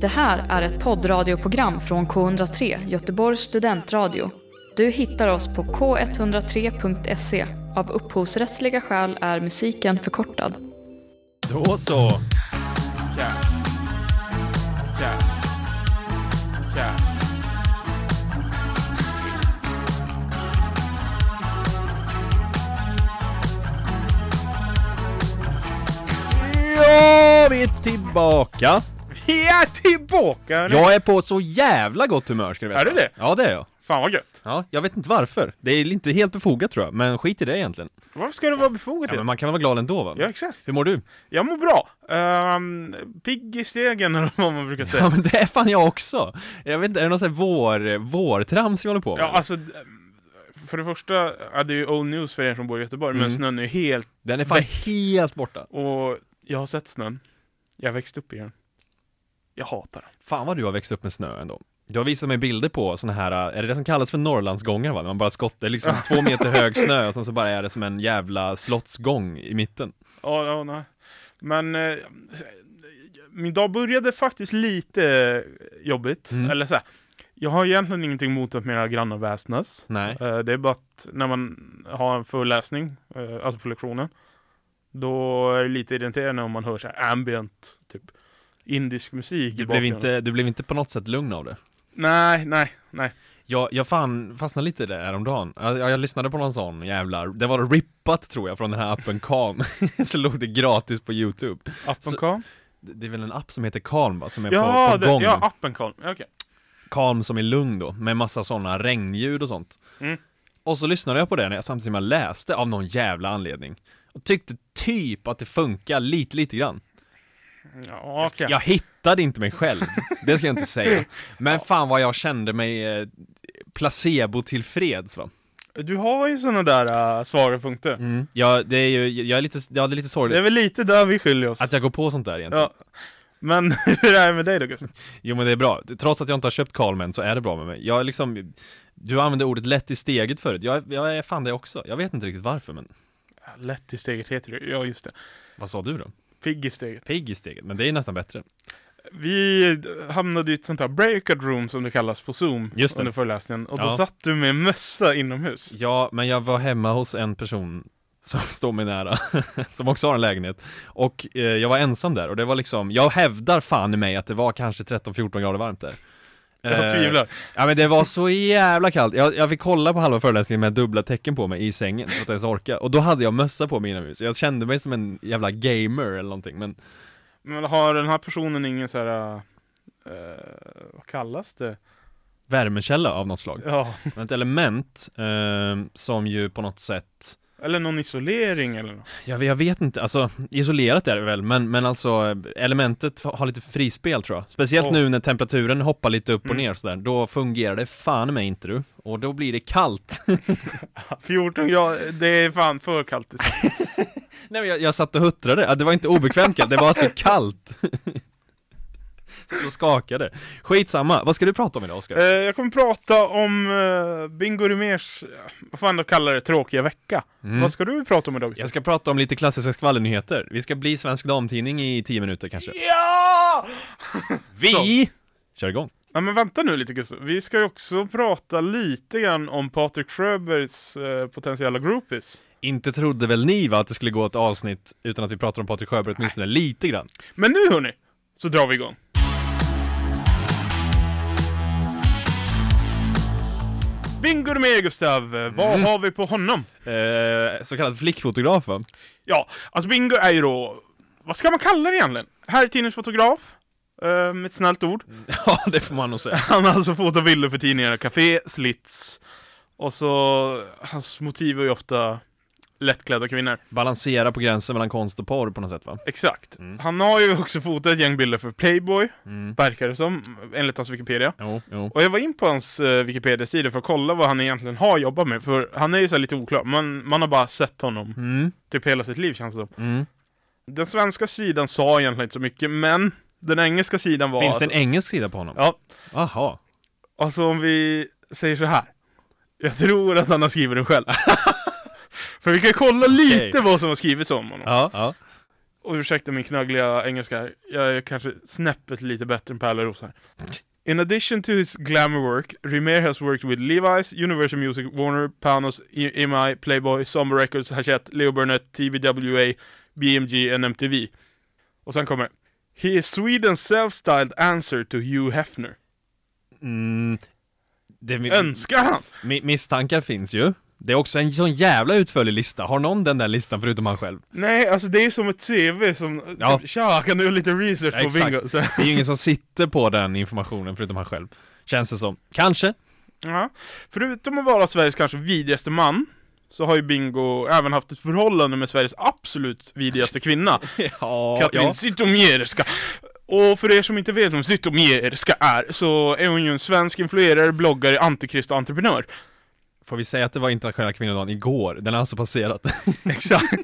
Det här är ett poddradioprogram från K103, Göteborgs studentradio. Du hittar oss på k103.se. Av upphovsrättsliga skäl är musiken förkortad. Då så! Ja. Ja. Ja. Ja, vi är tillbaka. Vi är tillbaka nu. Jag är på så jävla gott humör, ska du veta. Är du det? Ja, det är jag. Fan vad gött. Ja, jag vet inte varför. Det är inte helt befogat, tror jag. Men skit i det egentligen. Varför ska det vara befogat? Ja, men man kan väl vara glad ändå, va? Ja, exakt. Hur mår du? Jag mår bra. Pigg i stegen, eller vad man brukar säga. Ja, men det är fan jag också. Jag vet inte, är det någon sån här vårtrams vi håller på med? Ja, alltså... För det första, det är ju old news för er som bor i Göteborg. Men snön är ju helt... Den är fan helt borta. Och... Jag har sett snön. Jag har växt upp i den. Jag hatar den. Fan vad du har växt upp med snö ändå. Du har visat mig bilder på såna här... Är det som kallas för Norrlandsgångar, va? Man bara skottar liksom 2 meter hög snö. Och sen så bara är det som en jävla slottsgång i mitten. Ja, nej. Men... min dag började faktiskt lite jobbigt. Mm. Eller så här. Jag har egentligen ingenting emot att mina grannar väsnas. Nej. Det är bara att när man har en föreläsning. Alltså på lektionen. Då är det lite irriterande om man hör så här ambient, typ indisk musik. Du blev inte på något sätt lugn av det? Nej. Jag fastnade lite där häromdagen. Jag lyssnade på någon sån jävla... Det var rippat, tror jag, från den här appen Calm. Så låg det gratis på YouTube. Appen Calm? Det är väl en app som heter Calm, va? Som är på gång. Ja, appen Calm. Okay. Calm som är lugn då, med massa såna regnljud och sånt. Mm. Och så lyssnade jag på det när jag samtidigt läste av någon jävla anledning. Och tyckte typ att det funkar lite grann. Ja, okay. Jag hittade inte mig själv. Det ska jag inte säga. Men fan vad jag kände mig placebo tillfreds, va? Du har ju såna där svaga punkter. Mm. Ja, det är ju, det är lite sorgligt. Det är väl lite där vi skiljer oss. Att jag går på sånt där egentligen. Ja. Men hur är det med dig då, Gustav? Jo, men det är bra. Trots att jag inte har köpt Carlman så är det bra med mig. Jag är liksom... Du använde ordet lätt i steget förut. Jag är fan det också. Jag vet inte riktigt varför, men... Lätt i steget heter det. Ja, just det. Vad sa du då? Pigg i steget. Men det är nästan bättre. Vi hamnade i ett sånt här breakout room som det kallas på Zoom under föreläsningen. Och då satt du med mössa inomhus. Ja, men jag var hemma hos en person som står mig nära. Som också har en lägenhet. Och jag var ensam där. Och det var liksom... Jag hävdar fan i mig att det var kanske 13-14 grader varmt där. Jag tvivlar. Ja, men det var så jävla kallt. Jag fick kolla på halva föreläsningen med dubbla tecken på mig i sängen för att ens orka. Och då hade jag mössa på mig inomhus. Jag kände mig som en jävla gamer eller någonting. Men har den här personen ingen så här... vad kallas det? Värmekälla av något slag. Ja. Ett element som ju på något sätt... Eller någon isolering eller något? Jag vet inte. Alltså, isolerat är det väl. Men alltså, elementet har lite frispel, tror jag. Speciellt nu när temperaturen hoppar lite upp och ner. Så där, då fungerar det fan med inte, du. Och då blir det kallt. 14, det är fan för kallt. Nej, men jag satt och huttrade. Det var inte obekvämt kallt. Det var så kallt. Så skakade. Skitsamma. Vad ska du prata om idag, Oskar? Jag kommer prata om Bingo Rimérs, vad fan de kallar det, tråkiga vecka. Mm. Vad ska du prata om idag? Jag ska prata om lite klassiska skvallernyheter. Vi ska bli Svensk Damtidning i 10 minuter kanske. Ja! Vi kör igång. Ja, men vänta nu lite, Gustav. Vi ska ju också prata lite grann om Patrik Sjöbergs potentiella groupies. Inte trodde väl ni, va, att det skulle gå ett avsnitt utan att vi pratar om Patrik Sjöberg åtminstone lite grann. Men nu, hörni, så drar vi igång. Bingo Rimér, Gustav, vad har vi på honom? Så kallad flickfotograf, va? Ja, alltså Bingo är ju då... Vad ska man kalla det egentligen? Här är tidningens fotograf, med ett snällt ord. Ja, det får man nog säga. Han alltså fotar bilder för tidningar, café, slits. Och så, hans motiv är ju ofta lättklädda kvinnor. Balansera på gränsen mellan konst och porr på något sätt, va? Exakt. Mm. Han har ju också fotat ett gäng bilder för Playboy, verkar det som, enligt hans Wikipedia. Jo. Och jag var in på hans Wikipedia-sida för att kolla vad han egentligen har jobbat med. För han är ju så här lite oklar. Man har bara sett honom typ hela sitt liv, känns det som. Mm. Den svenska sidan sa egentligen inte så mycket, men den engelska sidan var... Finns det en engelsk sida på honom? Ja. Aha. Alltså om vi säger så här. Jag tror att han har skrivit den själv. För vi kan kolla lite vad som har skrivits om honom. Ja. och ursäkta min knaggliga engelska här. Jag är kanske snäppet lite bättre än Pärleros här. In addition to his glamour work, Rimér has worked with Levi's, Universal Music, Warner, Panos, EMI, Playboy, Samba Records, Hachette, Leo Burnett, TVWA, BMG and MTV. Och sen kommer He is Sweden's self-styled answer to Hugh Hefner. Mm, önskar han? Misstankar finns ju. Det är också en sån jävla utförlig lista. Har någon den där listan förutom han själv? Nej, alltså det är ju som ett CV som... Ja. Tja, kan du göra lite research på Bingo? Så. Det är ju ingen som sitter på den informationen förutom han själv. Känns det som. Kanske. Ja. Förutom att vara Sveriges kanske vidrigaste man, så har ju Bingo även haft ett förhållande med Sveriges absolut vidrigaste kvinna. Ja, Katrin Zytomierska. Och för er som inte vet vem Zytomierska är, så är hon ju en svensk influerare, bloggare, antikrist och entreprenör. Får vi säga att det var internationella kvinnodagen igår? Den har alltså passerat. Exakt.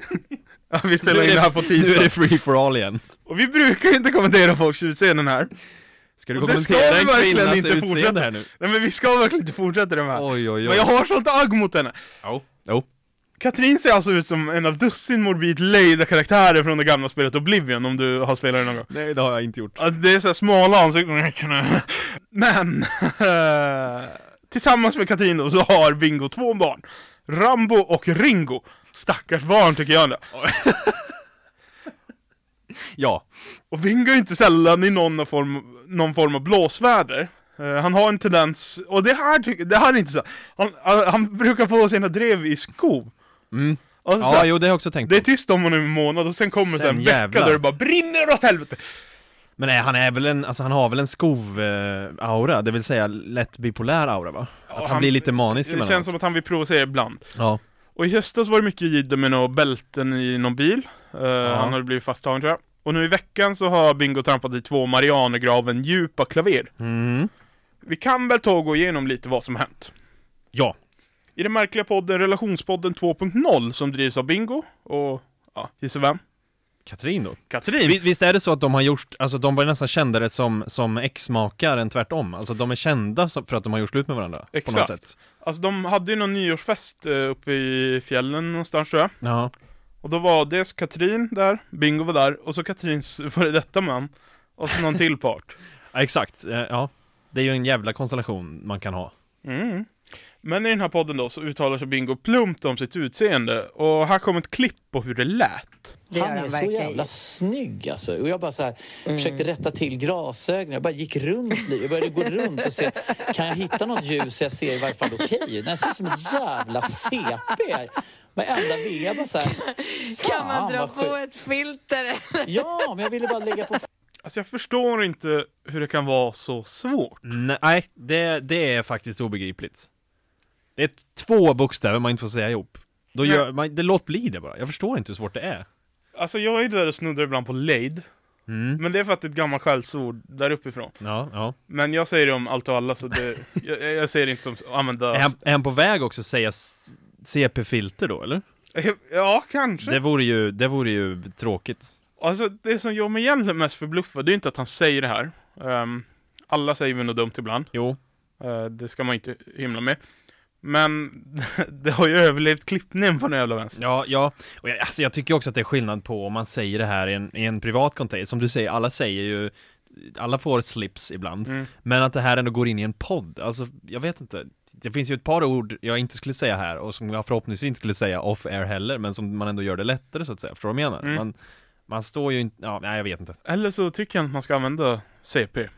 Ja, vi spelar in det här på tisdag. Nu är det free for all igen. Och vi brukar inte kommentera folks utseenden här. Ska du kommentera en kvinnas inte utseende här nu? Nej, men vi ska verkligen inte fortsätta de här. Oj, oj, oj. Men jag har sånt agg mot henne. Jo, jo. Katrin ser alltså ut som en av dussin morbid lejda karaktärer från det gamla spelet Oblivion, om du har spelat det någon gång. Nej, det har jag inte gjort. Alltså, det är så här smala ansikten. Men... tillsammans med Katrin då, så har Bingo två barn. Rambo och Ringo. Stackars barn tycker jag nu. Ja. Och Bingo är inte sällan i någon form av blåsväder. Han har en tendens... Och det här är inte så. Han brukar få sina drev i sko. Mm. Alltså, ja, här, jo, det har jag också tänkt på. Det är tyst om honom en månad och sen kommer sen en vecka där det bara brinner åt helvete. Men nej, han är väl han har väl en skov-aura, det vill säga lätt bipolär aura, va? Ja, att han blir lite manisk. Det känns annat som att han vill provocera ibland. Ja. Och i höstas var det mycket jidder med några bälten i någon bil. Ja. Han hade blivit fasttagen, tror jag. Och nu i veckan så har Bingo trampat i två Marianergraven djupa klaver. Mm. Vi kan väl ta och gå igenom lite vad som har hänt. Ja. I den märkliga podden Relationspodden 2.0 som drivs av Bingo och ja, gissa vem? Katrin då? Katrin? Visst är det så att de har gjort, alltså de var nästan kändare som ex-makar än tvärtom. Alltså de är kända för att de har gjort slut med varandra. Exakt. På något sätt. Alltså de hade ju någon nyårsfest uppe i fjällen någonstans, tror jag. Ja. Och då var dels Katrin där, Bingo var där, och så Katrins före detta man. Och så någon till part. Ja, exakt, ja. Det är ju en jävla konstellation man kan ha. Mm. Men i den här podden då så uttalar sig Bingo plumpt om sitt utseende. Och här kommer ett klipp på hur det lät. Han är så jävla snygg alltså. Och jag bara så här, försökte rätta till glasögonen. Jag bara gick runt lite. Jag började gå runt och se, kan jag hitta något ljus jag ser i varje fall okej? Den ser ut som ett jävla CP. Men enda VM bara så här, kan man dra på ett filter? Ja, men jag ville bara lägga på... Alltså jag förstår inte hur det kan vara så svårt. Nej, det är faktiskt obegripligt. Det är två bokstäver man inte får säga ihop. Då gör man, det låt bli det bara. Jag förstår inte hur svårt det är. Alltså jag är ju där och snuddar ibland på lejd. Mm. Men det är för att det är ett gammalt skällsord där uppifrån. Ja, ja. Men jag säger det om allt och alla, så det, jag säger det inte som använda. Är han på väg också att säga CP-filter då, eller? Ja, kanske. Det vore ju tråkigt. Alltså det som jag mig egentligen mest förbluffar, det är inte att han säger det här. Alla säger väl något dumt ibland. Jo. Det ska man inte himla med. Men det har ju överlevt klippningen på den jävla vänster. Ja. Och jag tycker också att det är skillnad på om man säger det här i en privat kontext. Som du säger, alla får slips ibland. Mm. Men att det här ändå går in i en podd. Alltså, jag vet inte. Det finns ju ett par ord jag inte skulle säga här. Och som jag förhoppningsvis inte skulle säga off-air heller. Men som man ändå gör det lättare, så att säga. Förstår du vad jag menar? Mm. Man står ju inte... Ja, nej, jag vet inte. Eller så tycker jag att man ska använda CP.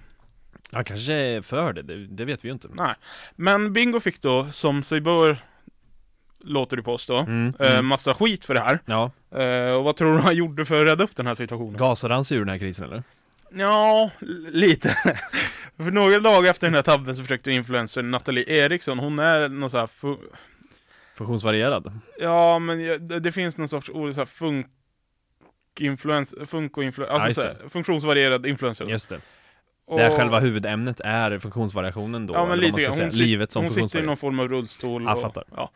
Ja, kanske för det vet vi ju inte. Nej, men Bingo fick då, som sig bör, låter du påstå, massa skit för det här. Ja. Och vad tror du han gjorde för att rädda upp den här situationen? Gasade han sig ur den här krisen, eller? Ja, lite. För några dagar efter den här tabben så försökte influencern Natalie Eriksson, hon är någon så här... Funktionsvarierad? Ja, men det finns någon sorts ord, så här funktionsvarierad influencer. Just det. Där själva huvudämnet är funktionsvariationen då. Ja, men lite grann. Hon sitter i någon form av rullstol. Och, fattar. Ja.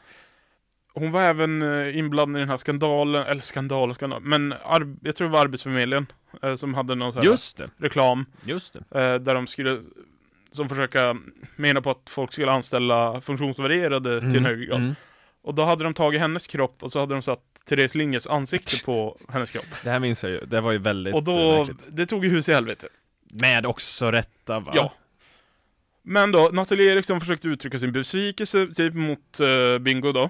Hon var även inblandad i den här skandalen. Eller skandal. Men jag tror det var Arbetsförmedlingen som hade någon sån här reklam. Just det. Där de skulle som försöka mena på att folk skulle anställa funktionsvarierade till en hög grad. Mm. Och då hade de tagit hennes kropp och så hade de satt Therese Lindgrens ansikte på hennes kropp. Det här minns jag ju. Det var ju väldigt... Och då, märkligt. Det tog ju hus i helvete. Med också rätta, va? Ja. Men då, Natalie Eriksson försökte uttrycka sin besvikelse typ mot Bingo då.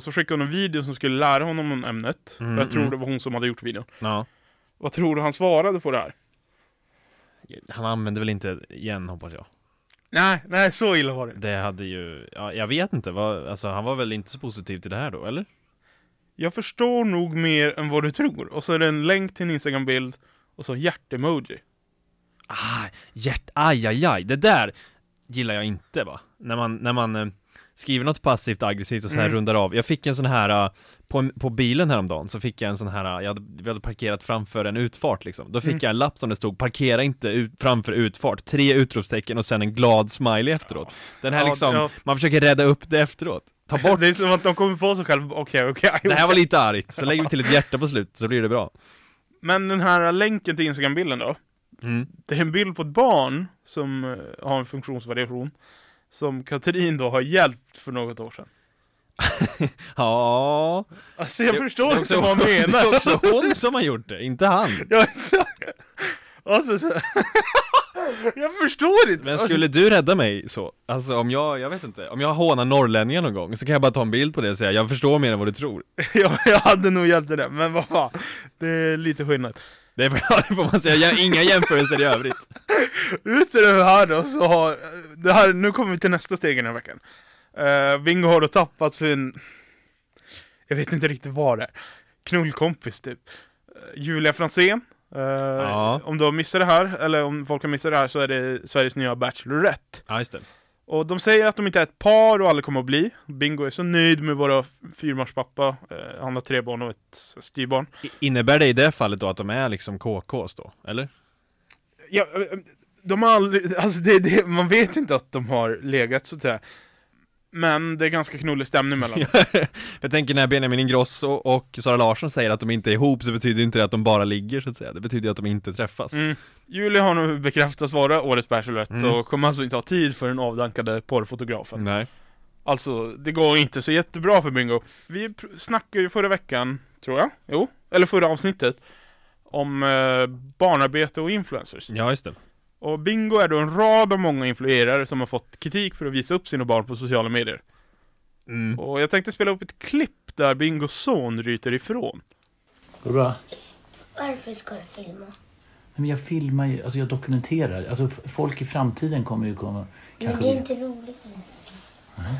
Så skickade hon en video som skulle lära honom om ämnet. Jag tror det var hon som hade gjort videon. Ja. Vad tror du han svarade på det här? Han använde väl inte igen, hoppas jag. Nej, så illa var det. Det hade ju... Ja, jag vet inte. Alltså, han var väl inte så positiv till det här då, eller? Jag förstår nog mer än vad du tror. Och så är det en länk till en Instagram-bild. Och så hjärtemoji. Ah, Ajajaj. Det där gillar jag inte, va? När man skriver något passivt aggressivt och så här rundar av. Jag fick en sån här... På bilen häromdagen så fick jag en sån här... Vi hade parkerat framför en utfart liksom. Då fick jag en lapp som det stod: parkera inte framför utfart. 3 utropstecken och sen en glad smiley efteråt. Den här liksom... Ja. Man försöker rädda upp det efteråt. Ta bort... Det är som att de kommer på sig själv. Okej. Det här var lite argt. Så lägger vi till ett hjärta på slutet så blir det bra. Men den här länken till Instagram-bilden då. Det är en bild på ett barn som har en funktionsvariation. Som Katrin då har hjälpt för något år sedan. Ja. Alltså jag förstår inte vad han menar. Det är också hon som har gjort det, inte han. Alltså, jag förstår inte. Men skulle du rädda mig så? Alltså om jag vet inte. Om jag hånar norrlänningar någon gång så kan jag bara ta en bild på det och säga: jag förstår mer än vad du tror. Jag hade nog hjälpt det, men vad fan. Det är lite skillnad. Det får man säga. Jag har inga jämförelser i övrigt. Ut ur det här då så har... Det här, nu kommer vi till nästa steg den här veckan. Bingo har då tappat sin... Jag vet inte riktigt vad det är. Knullkompis typ. Julia Franzén. Om du har missat det här, eller om folk har missat det här, så är det Sveriges nya Bachelorette. Ja, just det. Och de säger att de inte är ett par och aldrig kommer att bli. Bingo är så nöjd med våra fyrbarnspappa. Han har 3 barn och ett styvbarn. Innebär det i det fallet då att de är liksom KKs då, eller? Ja, de har aldrig... Alltså det, man vet inte att de har legat så att säga. Men det är ganska knullig stämning mellan. Jag tänker när Benjamin Ingrosso och Sara Larsson säger att de inte är ihop, så betyder inte det att de bara ligger så att säga. Det betyder att de inte träffas. Julia har nu bekräftats vara årets Bachelorette och kommer alltså inte ha tid för den avdankade porrfotografen. Nej. Alltså det går inte så jättebra för Bingo. Vi snackade ju förra veckan, tror jag. Jo, eller förra avsnittet om barnarbete och influencers. Ja, just det. Och Bingo är då en rad av många influerare som har fått kritik för att visa upp sina barn på sociala medier. Och jag tänkte spela upp ett klipp där Bingos son ryter ifrån. Går det bra? Varför ska du filma? Nej, men jag filmar ju, alltså jag dokumenterar. Alltså folk i framtiden kommer ju komma... Kanske... Men det är inte roligt. Mm.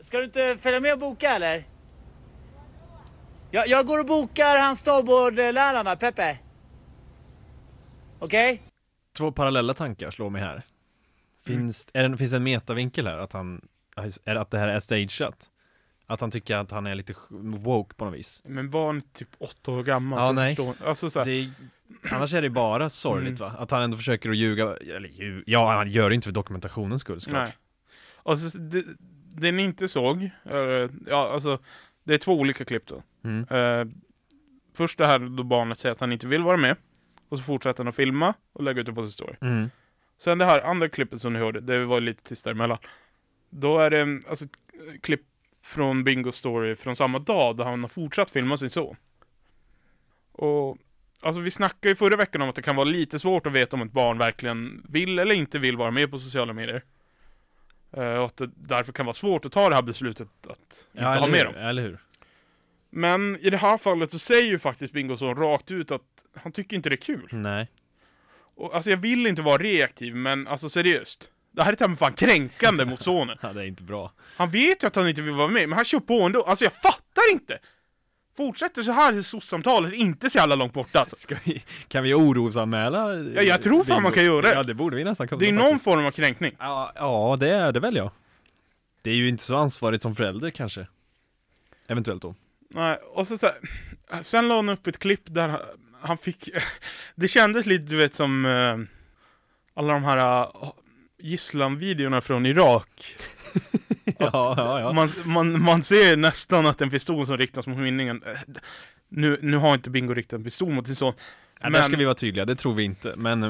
Ska du inte följa med och boka eller? Jag går och bokar hans stavbordlärarna, Peppe. Okej. 2 parallella tankar slår mig här. Finns det en metavinkel här? Att det här är stageat? Att han tycker att han är lite woke på något vis? Men barn typ 8 år gammal. Ja, nej. Alltså, så här. Annars är det bara sorgligt, va? Att han ändå försöker att ljuga. Ja, han gör det inte för dokumentationens skull, såklart. Nej. Alltså, det ni inte såg... ja, alltså, det är 2 olika klipp då. Först det här då barnet säger att han inte vill vara med. Och så fortsätter han att filma och lägga ut det på sin story. Sen det här andra klippet som ni hörde, det var lite tyst däremellan. Då är det alltså ett klipp från Bingo story från samma dag där han har fortsatt filma sin son. Och alltså vi snackade ju förra veckan om att det kan vara lite svårt att veta om ett barn verkligen vill eller inte vill vara med på sociala medier. Och att det därför kan vara svårt att ta det här beslutet att inte ha med dem. Eller hur? Men i det här fallet så säger ju faktiskt Bingo så rakt ut att han tycker inte det är kul. Nej. Och alltså jag vill inte vara reaktiv, men alltså seriöst. Det här är tämligen fan kränkande mot sonen. Ja, det är inte bra. Han vet ju att han inte vill vara med, men han kör på ändå. Alltså jag fattar inte. Fortsätter så här i sossamtalet, inte så jävla långt borta. Alltså. Kan vi orosanmäla? Ja, jag tror fan man kan göra det. Ja, det borde vi nästan. Det är någon faktiskt form av kränkning. Ja, det är det väl, ja. Det är ju inte så ansvarigt som förälder kanske. Eventuellt då. Nej, och så här, sen la hon upp ett klipp där han fick... Det kändes lite, du vet, som alla de här gisslanvideorna från Irak. Ja. Man ser nästan att en pistol som riktas mot mynningen... Nu har inte Bingo riktat en pistol mot sin son. Ja, men, där ska vi vara tydliga, det tror vi inte. Men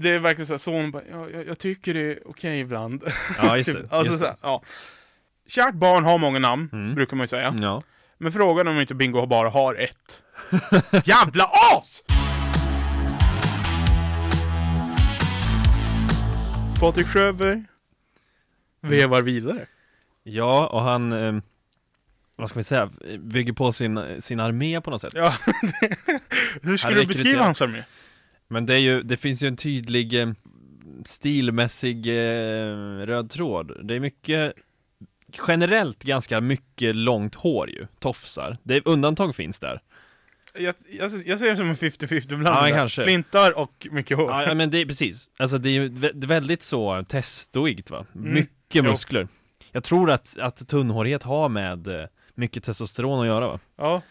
det är verkligen så här, sonen bara, jag tycker det är okej ibland. Ja, just det. Typ, alltså, just det. Så här, ja. Kärt barn har många namn, brukar man ju säga. Ja. Men frågan om inte Bingo bara har ett. Jävla as! Patrik Sjöberg vevar vidare. Ja, och han... vad ska vi säga? Bygger på sin armé på något sätt. Ja, hur skulle du beskriva hans armé? Men det finns ju en tydlig stilmässig röd tråd. Det är mycket... Generellt ganska mycket långt hår ju. Tofsar. Det är, undantag finns där. Jag ser det som en 50-50 bland kanske. Flintar och mycket hår. Ja, men det är precis. Alltså det är väldigt så testoigt, va? Mycket muskler. Jo. Jag tror att tunnhårighet har med mycket testosteron att göra, va? Ja,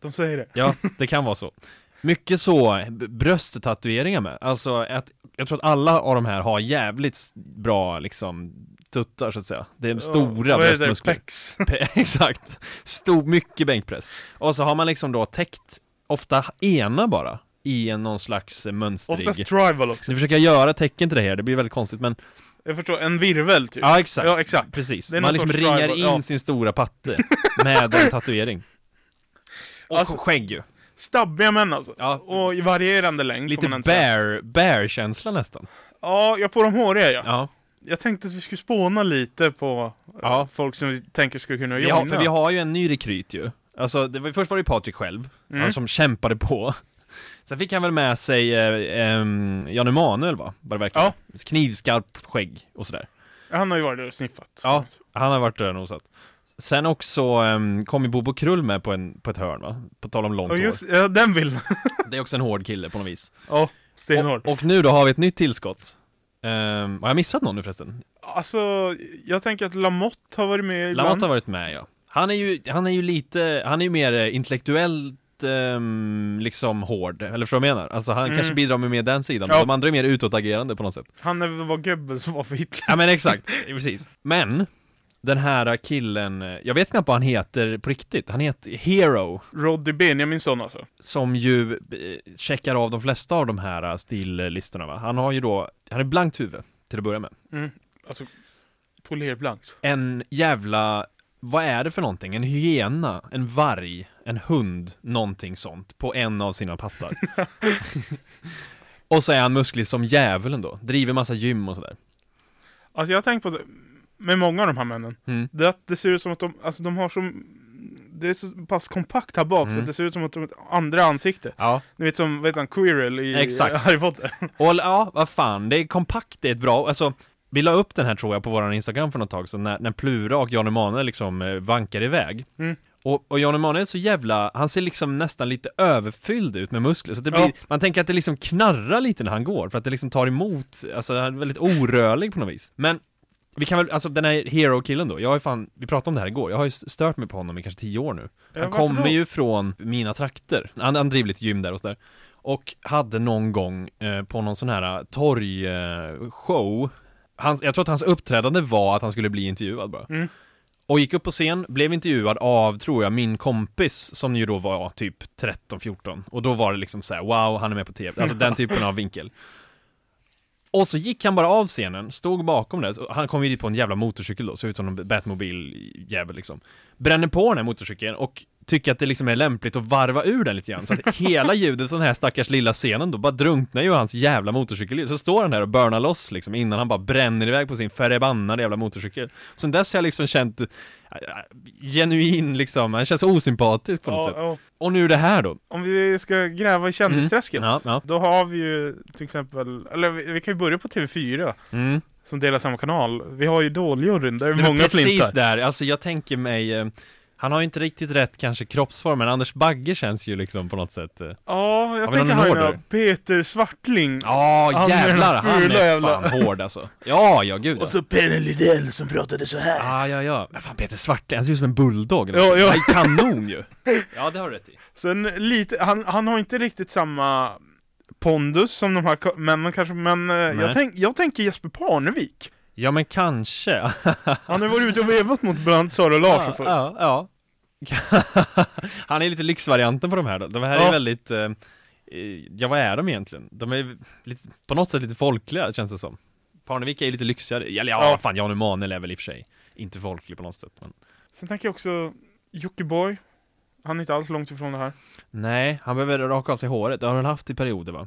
de säger det. Ja, det kan vara så. Mycket så brösttatueringar med. Alltså att jag tror att alla av de här har jävligt bra liksom tuttar, så att säga. Det är stora bröstmuskler. Exakt. Mycket bänkpress. Och så har man liksom då täckt ofta ena bara i någon slags mönstrig. Oftast tribal också. Nu försöker jag göra tecken till det här. Det blir väldigt konstigt, men jag förstår, en virvel typ. Ja, exakt. Ja, exakt. Precis. Man liksom ringar in sin stora patte med en tatuering. Och alltså, skägg ju. Stabbiga män alltså. Ja. Och i varierande längd. Lite bear-känsla nästan. Ja, jag på de håriga, ja. Jag tänkte att vi skulle spåna lite på folk som vi tänker skulle kunna jobba. För vi har ju en ny rekryt ju. Alltså, först var det Patrik själv. Han som kämpade på. Sen fick han väl med sig Jan Emanuel, va? Var det verkligen? Ja. Knivskarpt skägg och sådär. Han har ju varit där och sniffat. Ja, han har varit där och nosat. Sen också kom ju Bobo Krull med på ett hörn, va? På tal om långt hår. Ja, den vill. Det är också en hård kille på något vis. Ja, stenhård. Och nu då har vi ett nytt tillskott. Har jag missat någon nu förresten? Alltså, jag tänker att Lamott har varit med. Lamott har varit med, ja. Han är ju mer intellektuell, liksom hård, eller för jag menar. Alltså han kanske bidrar med den sidan, men de andra är mer utåtagerande på något sätt. Han var Goebbels som var för Hitler. Ja, men exakt, precis. Men den här killen, jag vet knappt vad han heter på riktigt. Han heter Hero Roddy Benjamin, alltså. Som ju checkar av de flesta av de här stillistorna, va? Han har ju då, han är blankt huvud till att börja med. Alltså polerblankt. En jävla, vad är det för någonting? En hyena, en varg, en hund, någonting sånt på en av sina pattar. Och så är han musklig som djävulen då. Driver massa gym och sådär. Alltså jag har tänkt på det med många av de här männen. Det är att det ser ut som att de, alltså de har som, det är så pass kompakt här bak så att det ser ut som att de har andra ansikte. Ja. Ni vet som, vet han, Quirrell i Harry Potter. Och ja, vad fan, det är kompakt, det är ett bra, alltså vi la upp den här tror jag på våran Instagram för något tag, så när Plura och Jan Emanuel liksom vankar iväg. Och Jan Emanuel är så jävla, han ser liksom nästan lite överfylld ut med muskler, så det blir, man tänker att det liksom knarrar lite när han går, för att det liksom tar emot, alltså han är väldigt orörlig på något vis. Men vi kan väl, alltså den här Hero-killen då, vi pratade om det här igår, jag har ju stört mig på honom i kanske 10 år nu. Han kommer ju från mina trakter, han driver lite gym där och sådär. Och hade någon gång på någon sån här torgshow, jag tror att hans uppträdande var att han skulle bli intervjuad bara. Och gick upp på scen, blev intervjuad av, tror jag, min kompis som ju då var typ 13-14. Och då var det liksom så här: wow, han är med på TV, alltså den typen av vinkel. Och så gick han bara av scenen, stod bakom det. Han kom ju dit på en jävla motorcykel då, så ut som en Batmobil-jävel liksom. Bränner på den här motorcykeln och tycker att det liksom är lämpligt att varva ur den lite grann. Så att hela ljudet, den här stackars lilla scenen då, bara drunknar ju hans jävla motorcykel. Så står han där och burnar loss liksom, innan han bara bränner iväg på sin förbannade jävla motorcykel. Så dess har jag liksom känt genuin liksom, han känns osympatisk på något sätt. Ja. Och nu det här då. Om vi ska gräva i kändisträsket, då har vi ju till exempel, eller vi kan ju börja på TV4 som delar samma kanal. Vi har ju Dåljuryn, där är många precis flintar. Precis där, alltså jag tänker mig, han har ju inte riktigt rätt kanske kroppsform, men Anders Bagge känns ju liksom på något sätt. Ja, jag tänker han är Peter Svartling. Ja, jävlar, han är fan hård alltså. Ja, gud. Och så Pelle Lidell som pratade så här. Ja. Men fan, Peter Svartling, han ser ut som en bulldog. Ja. Han är kanon ju. Ja, det har du rätt i. Sen lite, han har inte riktigt samma pondus som de här männen kanske, men jag tänker Jesper Parnevik. Ja, men kanske. Han har varit ute och vevat mot bland Sara Larsson förut. Ja. Han är lite lyxvarianten på de här då. De här är väldigt ja, vad är de egentligen? De är lite, på något sätt lite folkliga, känns det som. Parnevik är lite lyxigare. Eller ja, fan, Jan Emanuel är väl i och för sig inte folklig på något sätt. Men... Sen tänker jag också Jockiboi. Han är inte alls långt ifrån det här. Nej, han behöver raka av sig håret. Det har han haft i perioder, va?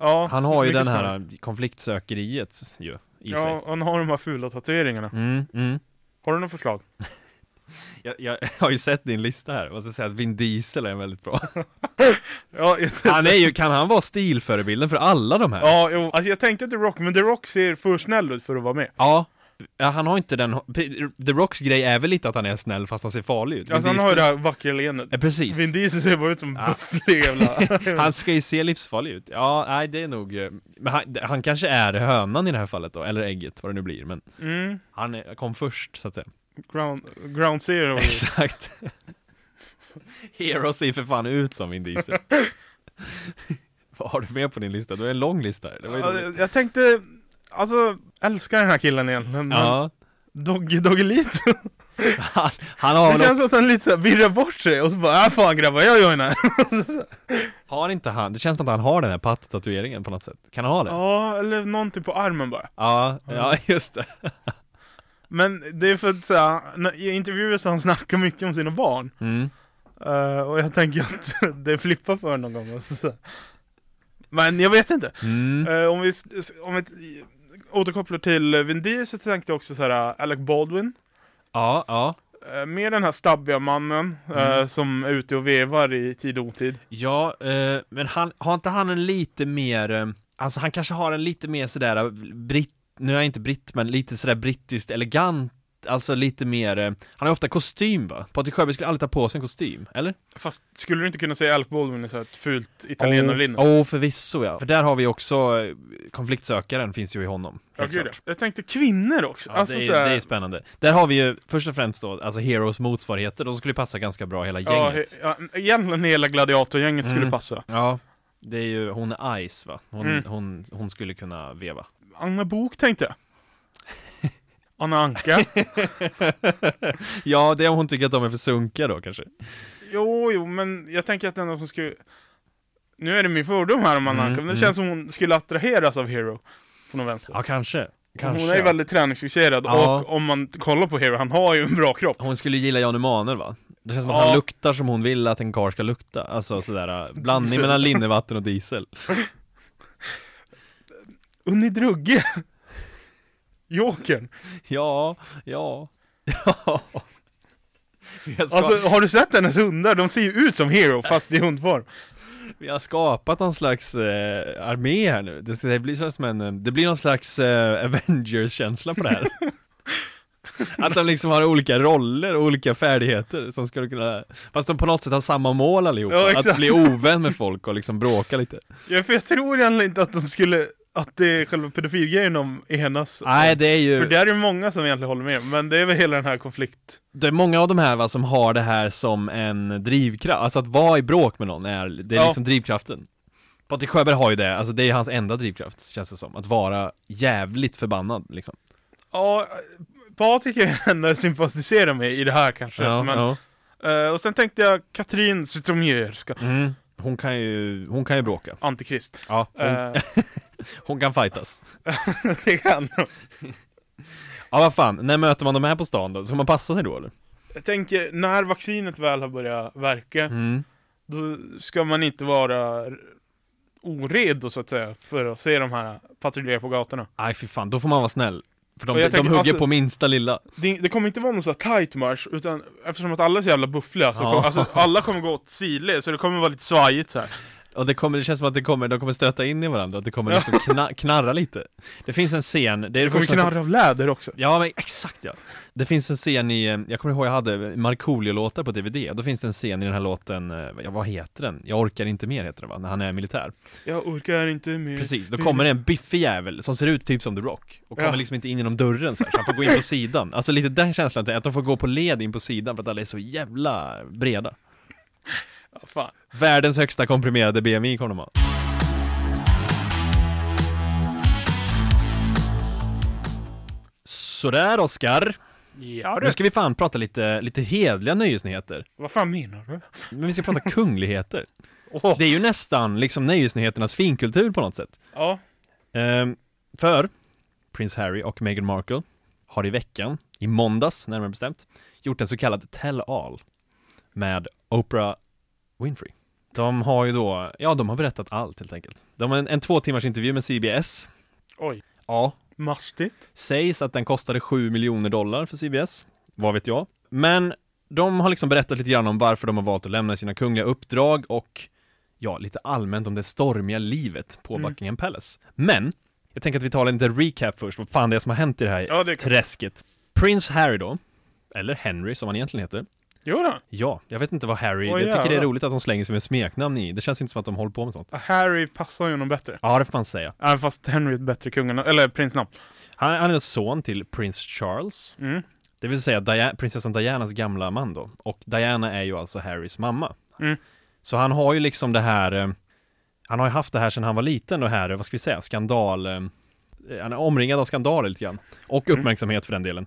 Ja, han har ju den här konfliktsökeriet ju, i sig. Ja, han har de här fula tatueringarna. Har du något förslag? Jag har ju sett din lista här. Jag måste säga att Vin Diesel är väldigt bra. Ja, han är ju, kan han vara stilförebilden för alla de här? Ja, alltså jag tänkte The Rock, men The Rock ser för snäll ut för att vara med. Ja, han har inte den... The Rocks grej är väl lite att han är snäll fast han ser farlig ut. Alltså Vin han Diesel... har ju det här vackra leendet. Ja, precis. Vin Diesel ser bara ut som bufflig. Han ska ju se livsfarlig ut. Ja, nej, det är nog... Men han kanske är hönan i det här fallet då, eller ägget, vad det nu blir. Men han kom först, så att säga. Ground Zero. Exakt. Hero ser för fan ut som Vin Diesel. Vad har du med på din lista? Det är en lång lista. Det var ju jag tänkte... Alltså, älskar den här killen egentligen. Ja. Doggy Lito. Han har det känns som att han lite virrar bort sig. Och så bara, fan grabbar, jag gör den här. Har inte han, det känns som att han har den här patt-tatueringen på något sätt. Kan han ha det? Ja, eller någonting på armen bara. Ja, just det. Men det är för att säga, i intervjuer så han snackar mycket om sina barn. Och jag tänker att det flippar för någon gång. Så. Men jag vet inte. Om vi återkopplar till Vin Diesel så tänkte jag också så här, Alec Baldwin. Ja. Med den här stabbiga mannen som är ute och vevar i tid och otid. Ja, men har inte han en lite mer... Alltså han kanske har en lite mer sådär nu är jag inte britt, men lite sådär brittiskt elegant. Alltså lite mer... Han har ofta kostym, va? Patrik Sjöberg skulle aldrig ta på sig en kostym, eller? Fast skulle du inte kunna säga Alec Baldwin är så här ett fult italienarlinne? Åh, förvisso, ja. För där har vi också... Konfliktsökaren finns ju i honom. Jag tänkte kvinnor också. Ja, alltså, det är spännande. Där har vi ju först och främst då, alltså Heroes motsvarigheter. De skulle passa ganska bra hela gänget. Ja, egentligen hela gladiatorgänget skulle passa. Ja, det är ju... Hon är Ice, va? Hon skulle kunna veva. Anna Bok tänkte jag. Anna Anka. Ja, det är om hon tycker att de är för sunkiga då kanske. Jo, men jag tänker att den som skulle... Nu är det min fördom här om Anna Anka, men det känns som hon skulle attraheras av Hero på någon vänster. Ja, kanske. Hon är väldigt träningsfixerad och om man kollar på Hero, han har ju en bra kropp. Hon skulle gilla Jan Emanuel, va? Det känns som att han luktar som hon vill att en karl ska lukta. Alltså sådär, blandning mellan linnevatten och diesel. Unidrugge. Jokern. Ja. Alltså, har du sett hennes hundar? De ser ju ut som Hero fast i hundform. Vi har skapat någon slags armé här nu. Det blir som det blir någon slags Avengers-känsla på det här. Att de liksom har olika roller och olika färdigheter som skulle kunna... Fast de på något sätt har samma mål allihopa. Ja, att bli ovän med folk och liksom bråka lite. Ja, för jag tror egentligen inte att de skulle... Att det är själva pedofilgrejen om enas. Nej, det är ju... För det är ju många som egentligen håller med. Men det är väl hela den här konflikt. Det är många av de här, va, som har det här som en drivkraft. Alltså att vara i bråk med någon är... Det är liksom drivkraften. Patrik Sjöberg har ju det. Alltså det är hans enda drivkraft, känns det som. Att vara jävligt förbannad, liksom. Ja, Patrik är henne att sympatisera med i det här kanske. Ja, men... Ja. Och sen tänkte jag Katrin Zytomierska. Hon kan ju bråka. Antikrist. Ja, hon kan fightas. Det kan de. Ja, vad fan. När möter man de här på stan då? Ska man passa sig då, eller? Jag tänker, när vaccinet väl har börjat verka, då ska man inte vara oredo, så att säga, för att se de här patrullera på gatorna. Nej, fy fan. Då får man vara snäll. För de hugger alltså, på minsta lilla. Det kommer inte vara någon sån här tight marsch, utan eftersom att alla är så jävla buffliga, så alltså, alla kommer gå åt sidle, så det kommer vara lite svajigt så här. Och det känns som att de kommer stöta in i varandra. Att det kommer liksom knarra lite. Det finns en scen. Det kommer knarra av läder också. Ja, men exakt, ja. Det finns en scen i... Jag kommer ihåg jag hade Markoolio-låtar på DVD. Då finns det en scen i den här låten... vad heter den? Jag orkar inte mer heter den, va? När han är militär. Jag orkar inte mer. Precis, då kommer det en biffig jävel som ser ut typ som The Rock. Och kommer liksom inte in genom dörren så här. Så han får gå in på sidan. Alltså lite den känslan. Att de får gå på led in på sidan för att alla är så jävla breda. Ja, fan. Världens högsta komprimerade BMI kommer de ha. Sådär, Oskar. Ja, nu ska vi fan prata lite hedliga nyhetsnyheter. Vad fan menar du? Men vi ska prata kungligheter. Oh. Det är ju nästan liksom nöjesnyheternas finkultur på något sätt. Ja. För Prince Harry och Meghan Markle har i veckan, i måndags närmare bestämt, gjort en så kallad tell-all med Oprah Winfrey. De har ju då, ja, de har berättat allt helt enkelt. De har en 2 timmars intervju med CBS. Oj. Ja. Mastigt. Sägs att den kostade $7 miljoner för CBS. Vad vet jag. Men de har liksom berättat lite grann om varför de har valt att lämna sina kungliga uppdrag och ja, lite allmänt om det stormiga livet på Buckingham Palace. Men jag tänker att vi tar en liten recap först. Vad fan det är som har hänt i det här träsket. Prince Harry då, eller Henry som han egentligen heter. Jo då. Ja, jag vet inte vad Harry... jag tycker det är roligt att de slänger sig med smeknamn i. Det känns inte som att de håller på med sånt. Harry passar ju honom bättre. Ja, det får man säga. Även fast Henry är ett bättre kungarna, eller prinsnamn. Han är son till Prince Charles. Mm. Det vill säga prinsessan Dianas gamla man då. Och Diana är ju alltså Harrys mamma. Mm. Så han har ju liksom det här... Han har ju haft det här sedan han var liten. Det här, vad ska vi säga, skandal... Han är omringad av skandaler lite grann. Och uppmärksamhet för den delen.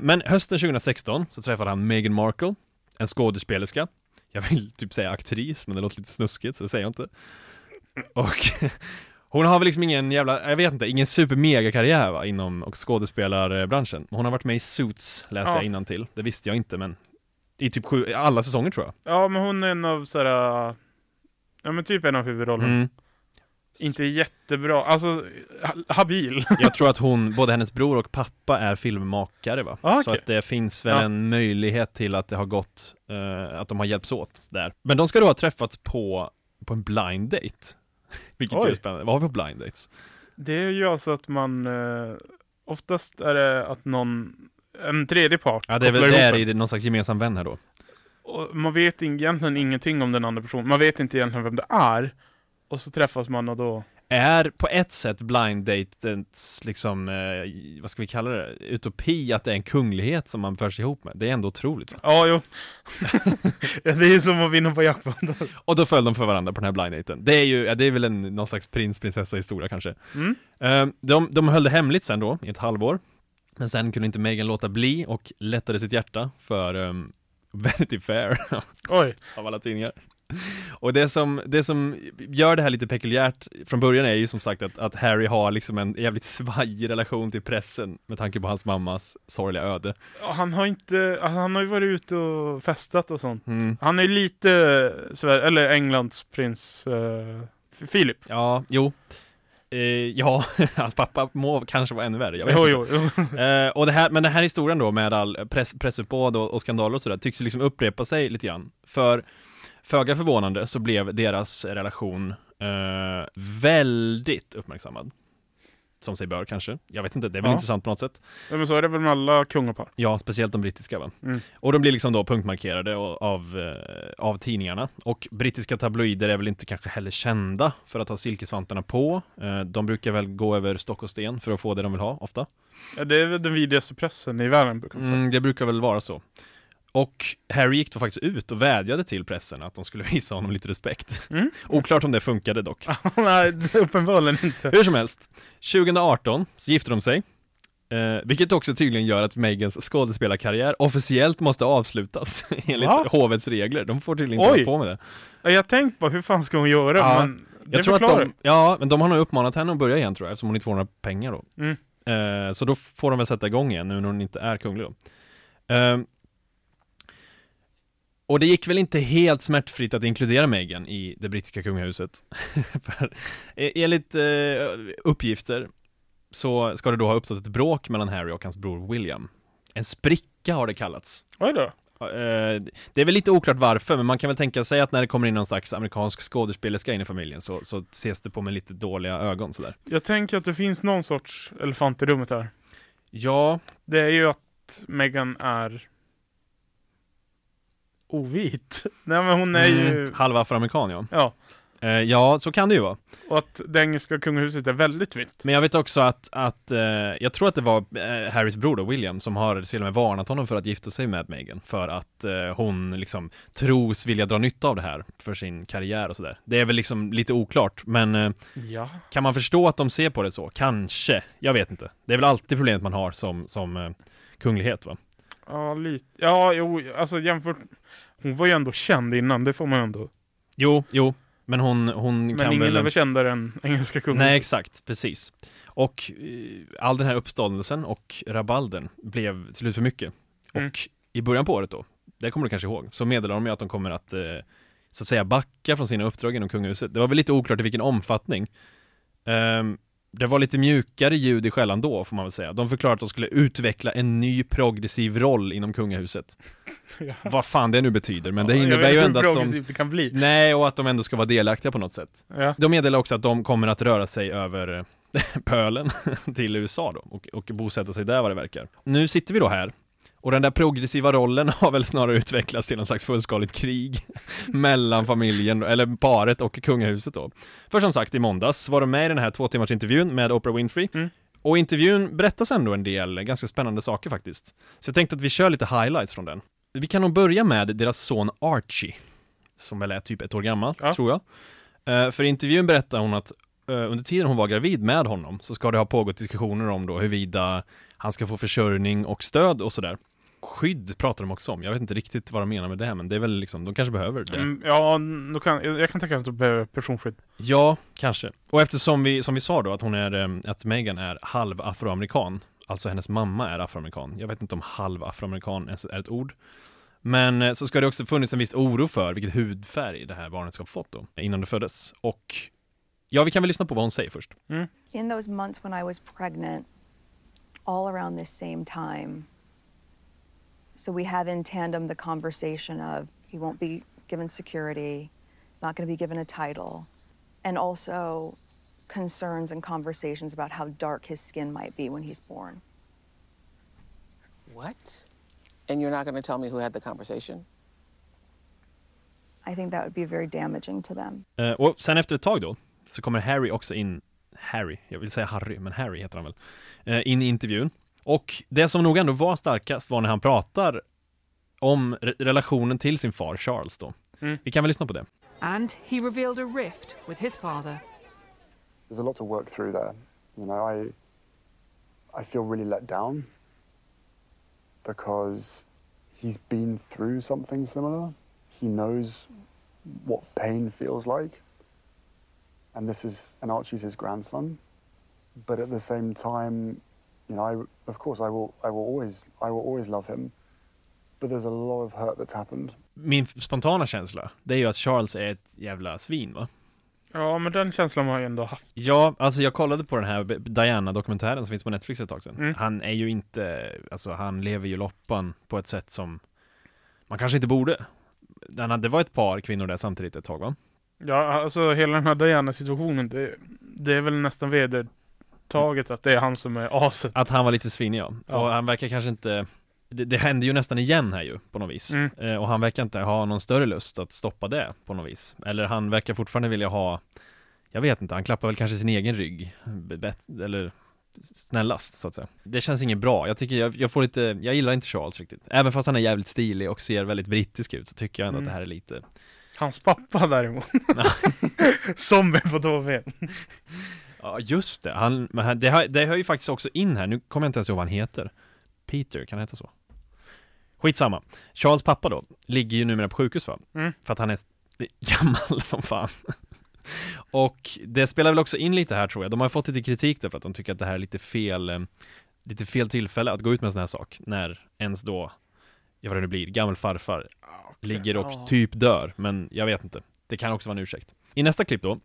Men hösten 2016 så träffade han Meghan Markle. En skådespelerska. Jag vill typ säga aktris, men det låter lite snuskigt så det säger jag inte. Och hon har väl liksom ingen jävla, jag vet inte, ingen super mega karriär va, inom och skådespelarbranschen. Hon har varit med i Suits, läser jag innantill. Det visste jag inte, men i typ alla säsonger tror jag. Ja, men hon är en av så här, ja men typ en av huvudrollerna. Mm. Inte jättebra, alltså habil. Jag tror att hon, både hennes bror och pappa är filmmakare va. Ah, okay. Så att det finns väl en möjlighet till att det har gått, att de har hjälpts åt där. Men de ska då ha träffats på en blind date. Vilket är spännande. Vad har vi på blind dates? Det är ju alltså att man, oftast är det att en tredje part. Ja, det är väl där i någon slags gemensam vän här då. Och man vet egentligen ingenting om den andra personen. Man vet inte egentligen vem det är. Och så träffas man och då... Är på ett sätt blind date liksom, vad ska vi kalla det? Utopi, att det är en kunglighet som man förs ihop med. Det är ändå otroligt. Ja, jo. Det är ju som att vinna på jackpot. Och då föll de för varandra på den här blind daten. Det är ju, ja, det är väl någon slags prins-prinsessa-historia kanske. Mm. De höll det hemligt sen då, i ett halvår. Men sen kunde inte Meghan låta bli och lättade sitt hjärta för Vanity Fair. Oj. Av alla tidningar. Och det som gör det här lite pekuljärt från början är ju som sagt att Harry har liksom en jävligt svajig relation till pressen med tanke på hans mammas sorgliga öde. Han har ju varit ute och festat och sånt. Mm. Han är lite eller Englands prins Philip. Ja, jo. Ja, hans pappa må kanske vara ännu värre, jag vet inte. Och den här historien då med all pressuppbåd och skandaler och sådär tycks ju liksom upprepa sig lite grann. För föga förvånande så blev deras relation väldigt uppmärksammad. Som sig bör kanske. Jag vet inte, det är väl intressant på något sätt. Ja, men så är det väl med alla kungapar. Ja, speciellt de brittiska va. Mm. Och de blir liksom då punktmarkerade av tidningarna. Och brittiska tabloider är väl inte kanske heller kända för att ha silkesvantarna på. De brukar väl gå över stock och sten för att få det de vill ha, ofta. Ja, det är väl den vidrigaste pressen i världen. Det brukar väl vara så. Och Harry gick då faktiskt ut och vädjade till pressen att de skulle visa honom lite respekt. Mm. Oklart om det funkade dock. Nej, uppenbarligen inte. Hur som helst, 2018 så gifte de sig. Vilket också tydligen gör att Meghans skådespelarkarriär officiellt måste avslutas enligt hovets regler. De får tydligen inte på med det. Jag tänkte bara, hur fan ska hon göra? Ja, men jag tror att de har nog uppmanat henne att börja igen tror jag, eftersom hon inte får några pengar då. Mm. Så då får de väl sätta igång igen nu när hon inte är kunglig då. Och det gick väl inte helt smärtfritt att inkludera Meghan i det brittiska kungahuset. Enligt uppgifter så ska det då ha uppstått ett bråk mellan Harry och hans bror William. En spricka har det kallats. Vad är det? Det är väl lite oklart varför, men man kan väl tänka sig att när det kommer in någon slags amerikansk skådespelerska in i familjen så ses det på med lite dåliga ögon. Sådär. Jag tänker att det finns någon sorts elefant i rummet här. Ja. Det är ju att Meghan är... ovit. Nej, men hon är ju... halva afroamerikan, ja. Ja. Ja, så kan det ju vara. Och att det engelska kungahuset är väldigt vitt. Men jag vet också att jag tror att det var Harrys bror då, William, som har till och med varnat honom för att gifta sig med Meghan. För att hon liksom tros vilja dra nytta av det här för sin karriär och sådär. Det är väl liksom lite oklart, men kan man förstå att de ser på det så? Kanske. Jag vet inte. Det är väl alltid problemet man har som kunglighet, va? Ja, lite. Ja, jo, alltså jämfört... Hon var ju ändå känd innan, det får man ändå. Jo. Men hon men kan ingen väl... överkändare än engelska kungen. Nej, exakt, precis. Och all den här uppståndelsen och rabalden blev till slut för mycket. Mm. Och i början på året då, det kommer du kanske ihåg, så meddelar de ju att de kommer att så att säga backa från sina uppdrag inom kungahuset. Det var väl lite oklart i vilken omfattning. Det var lite mjukare ljud i skällan då, får man väl säga. De förklarade att de skulle utveckla en ny progressiv roll inom kungahuset. Ja. Vad fan det nu betyder, men det innebär ju ändå att de... det kan bli. Nej, och att de ändå ska vara delaktiga på något sätt. Ja. De meddelar också att de kommer att röra sig över pölen till USA då och bosätta sig där vad det verkar. Nu sitter vi då här. Och den där progressiva rollen har väl snarare utvecklats till en slags fullskaligt krig mellan familjen, eller paret och kungahuset då. För som sagt, i måndags var de med i den här 2 timmars intervjun med Oprah Winfrey. Mm. Och intervjun berättas ändå en del ganska spännande saker faktiskt. Så jag tänkte att vi kör lite highlights från den. Vi kan nog börja med deras son Archie, som väl är typ 1 år gammal, tror jag. För i intervjun berättar hon att under tiden hon var gravid med honom så ska det ha pågått diskussioner om då huruvida han ska få försörjning och stöd och sådär. Skydd pratar de också om. Jag vet inte riktigt vad de menar med det här, men det är väl liksom, de kanske behöver det. Ja, jag kan tänka att de behöver personskydd. Ja, kanske. Och eftersom som vi sa då, att Meghan är halv afroamerikan, alltså hennes mamma är afroamerikan. Jag vet inte om halv afroamerikan är ett ord. Men så ska det också funnits en viss oro för vilket hudfärg det här barnet ska ha fått då, innan det föddes. Och ja, vi kan väl lyssna på vad hon säger först. Mm. In those months when I was pregnant, all around this same time, so we have in tandem the conversation of he won't be given security, he's not going to be given a title, and also concerns and conversations about how dark his skin might be when he's born. What? And you're not going to tell me who had the conversation? I think that would be very damaging to them. Och sen efter ett tag då så kommer Harry också in. Harry, jag vill säga Harry, men Harry heter han väl. In i intervjun. Och det som nog ändå var starkast var när han pratar om relationen till sin far Charles då. Mm. Vi kan väl lyssna på det. And he revealed a rift with his father. There's a lot to work through there. You know, I feel really let down because he's been through something similar. He knows what pain feels like. And Archie's his grandson. But at the same time, you know, I will always love him. But there's a lot of hurt that's happened. Min spontana känsla, det är ju att Charles är ett jävla svin, va? Ja, men den känslan har jag ändå haft. Ja, alltså jag kollade på den här Diana-dokumentären som finns på Netflix ett tag sedan. Mm. Han är ju inte, alltså han lever ju loppan på ett sätt som man kanske inte borde. Det var ett par kvinnor där samtidigt ett tag, va? Ja, alltså hela den här Diana-situationen, det är väl nästan vedertaget att det är han som är aset. Att han var lite svinig, ja. Och han verkar kanske inte... Det hände ju nästan igen här ju, på något vis. Mm. Och han verkar inte ha någon större lust att stoppa det, på något vis. Eller han verkar fortfarande vilja ha... Jag vet inte, han klappar väl kanske sin egen rygg. Eller snällast, så att säga. Det känns inget bra. Jag får lite... Jag gillar inte Charles riktigt. Även fast han är jävligt stilig och ser väldigt brittisk ut, så tycker jag ändå att det här är lite... Hans pappa däremot. Zombie på TV. Ja, just det. Det hör ju faktiskt också in här. Nu kommer jag inte ens ihåg vad han heter. Peter, kan han heta så? Skitsamma. Charles pappa då ligger ju numera på sjukhus, va? Mm. För att han är gammal som fan. Och det spelar väl också in lite här, tror jag. De har fått lite kritik därför att de tycker att det här är lite fel tillfälle att gå ut med en sån här sak. När ens då, jag vet inte, det blir gammal farfar ligger och typ dör, men jag vet inte. Det kan också vara en ursäkt. I nästa klipp då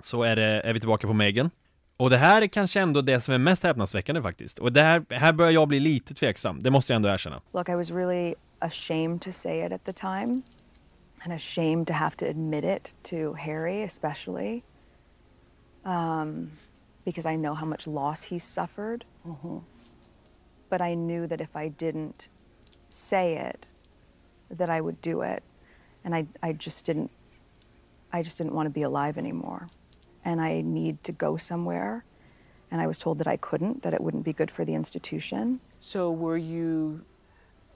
så är vi tillbaka på Meghan. Och det här är kanske ändå det som är mest häpnadsväckande faktiskt. Och det här börjar jag bli lite tveksam. Det måste jag ändå erkänna. Look, I was really ashamed to say it at the time and ashamed to have to admit it to Harry especially. Because I know how much loss he suffered. Mm-hmm. But I knew that if I didn't say it, that I would do it, and I just didn't want to be alive anymore, and I need to go somewhere, and I was told that I couldn't, that it wouldn't be good for the institution. So were you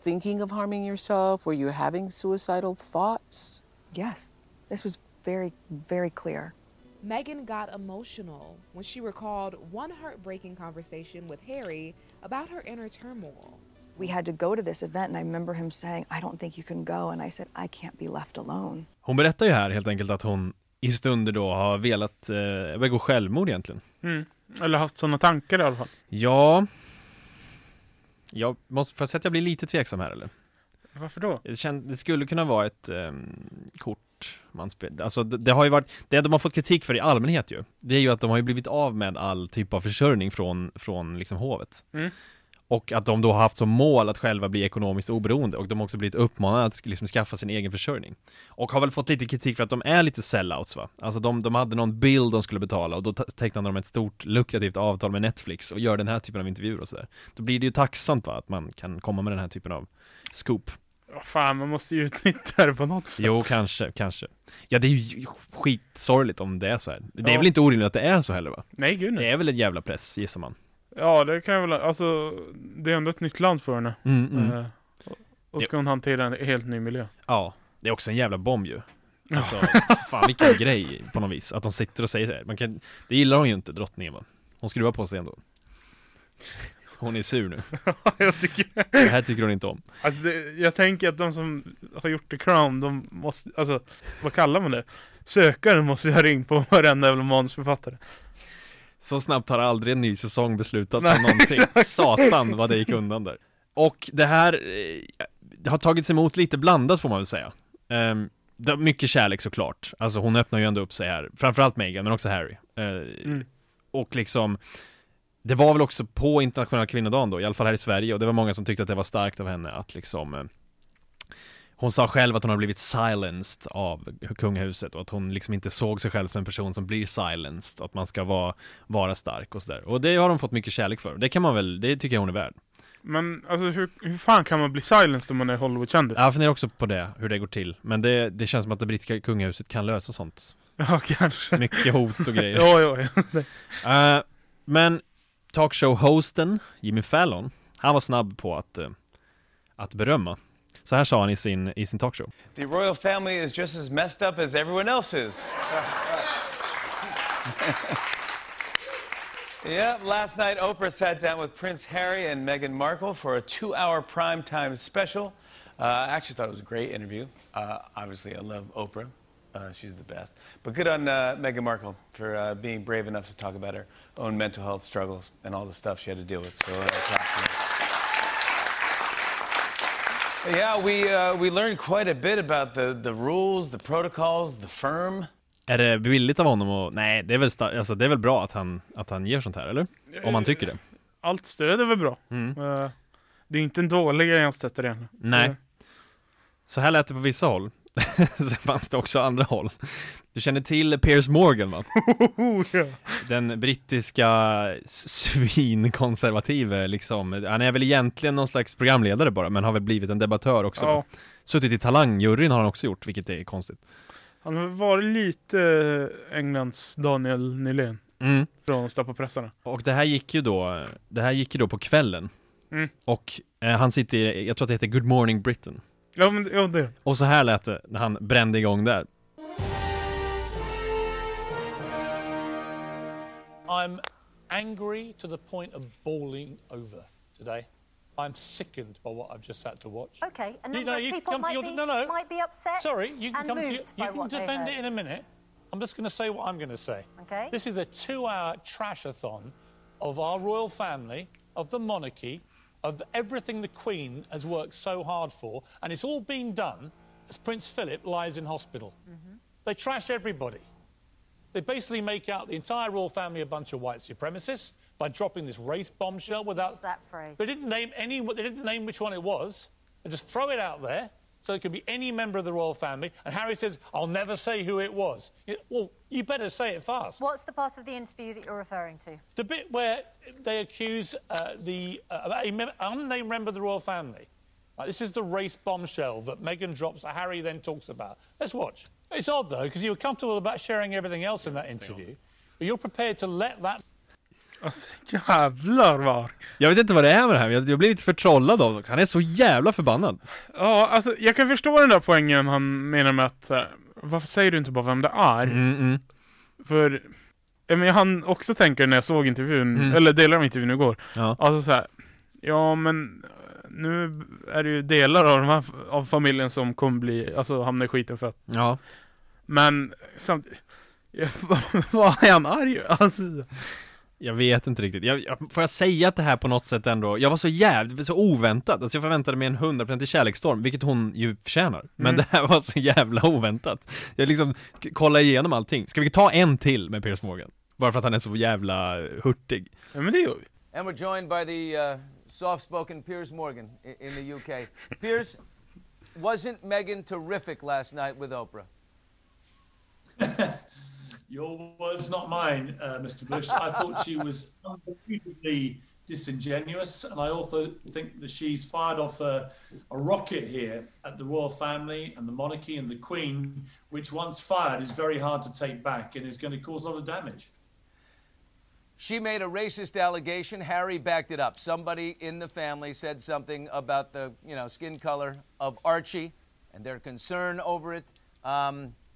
thinking of harming yourself? Were you having suicidal thoughts? Yes, this was very, very clear. Meghan got emotional when she recalled one heartbreaking conversation with Harry about her inner turmoil. We had to go to this event and I remember him saying I don't think you can go and I said I can't be left alone. Hon berättar ju här helt enkelt att hon i stunder då har velat begå självmord egentligen. Mm. Eller haft sådana tankar i alla fall. Ja. Jag måste, fast att jag blir lite tveksam här, eller? Varför då? Det skulle kunna vara ett kort man spelar. Alltså det har ju varit, det de har fått kritik för i allmänhet ju, det är ju att de har ju blivit av med all typ av försörjning från liksom hovet. Mm. Och att de då har haft som mål att själva bli ekonomiskt oberoende. Och de har också blivit uppmanade att liksom skaffa sin egen försörjning. Och har väl fått lite kritik för att de är lite sellouts, va? Alltså de hade någon bild de skulle betala. Och då tecknade de ett stort lukrativt avtal med Netflix. Och gör den här typen av intervjuer och sådär. Då blir det ju tacksamt, va? Att man kan komma med den här typen av scoop. Ja, fan, man måste ju utnyttja det på något sätt. Jo, kanske. Ja, det är ju skitsorgligt om det är så här. Ja. Det är väl inte orimligt att det är så heller, va? Nej, gud nej. Det är väl en jävla press, gissar man. Ja, det kan jag väl, alltså det är ändå ett nytt land för henne. Och ska hon hantera en helt ny miljö. Ja, det är också en jävla bomb ju. Alltså, fan vilken grej på något vis. Att de sitter och säger så här. Det gillar hon ju inte, drottningen, va. Hon skruvar på sig ändå. Hon är sur nu. Det här tycker hon inte om. Alltså, jag tänker att de som har gjort The Crown, de måste, alltså vad kallar man det? Sökaren måste ju ha ringt på varenda jävla manusförfattare. Så snabbt har aldrig en ny säsong beslutats om någonting. Satan vad det gick undan där. Och det här har tagits emot lite blandat får man väl säga. Det är mycket kärlek såklart. Alltså hon öppnar ju ändå upp sig här. Framförallt Meghan men också Harry. Och liksom, det var väl också på internationella kvinnodagen då. I alla fall här i Sverige. Och det var många som tyckte att det var starkt av henne att liksom... Hon sa själv att hon har blivit silenced av kungahuset och att hon liksom inte såg sig själv som en person som blir silenced, att man ska vara stark och sådär. Och det har de fått mycket kärlek för. Det kan man väl, det tycker jag hon är värd. Men alltså hur fan kan man bli silenced om man är Hollywoodkändis? Ja, jag funderar också på det, hur det går till. Men det känns som att det brittiska kungahuset kan lösa sånt. Ja, kanske. Mycket hot och grejer. Ja. Men talkshow-hosten Jimmy Fallon, han var snabb på att berömma. Så här sa han i sin talkshow. The royal family is just as messed up as everyone else is. Yeah, last night Oprah sat down with Prince Harry and Meghan Markle for a 2-hour primetime special. I actually thought it was a great interview. Obviously, I love Oprah. She's the best. But good on Meghan Markle for being brave enough to talk about her own mental health struggles and all the stuff she had to deal with. So it's awesome. Yeah, we learned quite a bit about the rules, the protocols, the firm. Är det billigt av honom? Nej, det är väl alltså det är väl bra att han ger sånt här, eller? Om man tycker det. Allt stöd är väl bra. Det är inte en dålig grej jag stöttar igen. Nej. Så här lät det på vissa håll. Sen fanns det också andra håll. Du känner till Piers Morgan, va? Den brittiska svinkonservative liksom. Han är väl egentligen någon slags programledare bara, men har väl blivit en debattör också. Ja. Suttit i talangjuryn har han också gjort, vilket är konstigt. Han har varit lite Englands Daniel Nylén från Stå på pressarna. Och det här gick ju då på kvällen. Och han sitter i, jag tror att det heter Good Morning Britain. Ja, men, ja, det. Och så här lät det när han brände igång där. I'm angry to the point of bawling over today. I'm sickened by what I've just had to watch. Okay, and you know, you people come might be upset. Sorry, you can come to you can defend it in a minute. I'm just going to say what I'm going to say. Okay. This is a 2-hour trash-a-thon of our royal family, of the monarchy, of everything the Queen has worked so hard for, and it's all been done as Prince Philip lies in hospital. Mm-hmm. They trash everybody. They basically make out the entire royal family a bunch of white supremacists by dropping this race bombshell without... that phrase. They didn't name which one it was. They just throw it out there so it could be any member of the royal family. And Harry says, I'll never say who it was. Well, you better say it fast. What's the part of the interview that you're referring to? The bit where they accuse an unnamed member of the royal family. This is the race bombshell that Meghan drops that Harry then talks about. Let's watch. It's odd, though, because you were comfortable about sharing everything else in that interview. But you're prepared to let that... Alltså, jävlar var. Jag vet inte vad det är med det här. Jag blir lite förtrollad av det. Han är så jävla förbannad. Ja, alltså, jag kan förstå den där poängen han menar med att... varför säger du inte bara vem det är? För... men han också tänker när jag såg intervjun... eller delar av intervjun igår. Ja. Alltså så här... ja, men... nu är det ju delar av, av familjen som kommer bli... alltså hamnar i skiten för att... ja. Men... samtidigt... Vad är han arg? Alltså, jag vet inte riktigt. Får jag säga att det här på något sätt ändå... Jag var så jävligt, så oväntat. Alltså jag förväntade mig en 100% kärleksstorm, vilket hon ju förtjänar. Men det här var så jävla oväntat. Jag liksom kollade igenom allting. Ska vi ta en till med Piers Morgan? Bara för att han är så jävla hurtig. Ja, men det gör vi. And we're joined by the soft-spoken Piers Morgan in the UK. Piers, wasn't Meghan terrific last night with Oprah? Your words, not mine, Mr. Bush. I thought she was unbelievably disingenuous, and I also think that she's fired off a rocket here at the royal family and the monarchy and the Queen, which once fired is very hard to take back and is going to cause a lot of damage. She made a racist allegation. Harry backed it up. Somebody in the family said something about the, skin color of Archie and their concern over it.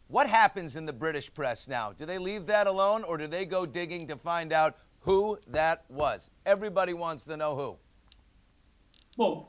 What happens in the British press now? Do they leave that alone, or do they go digging to find out who that was? Everybody wants to know who. Well,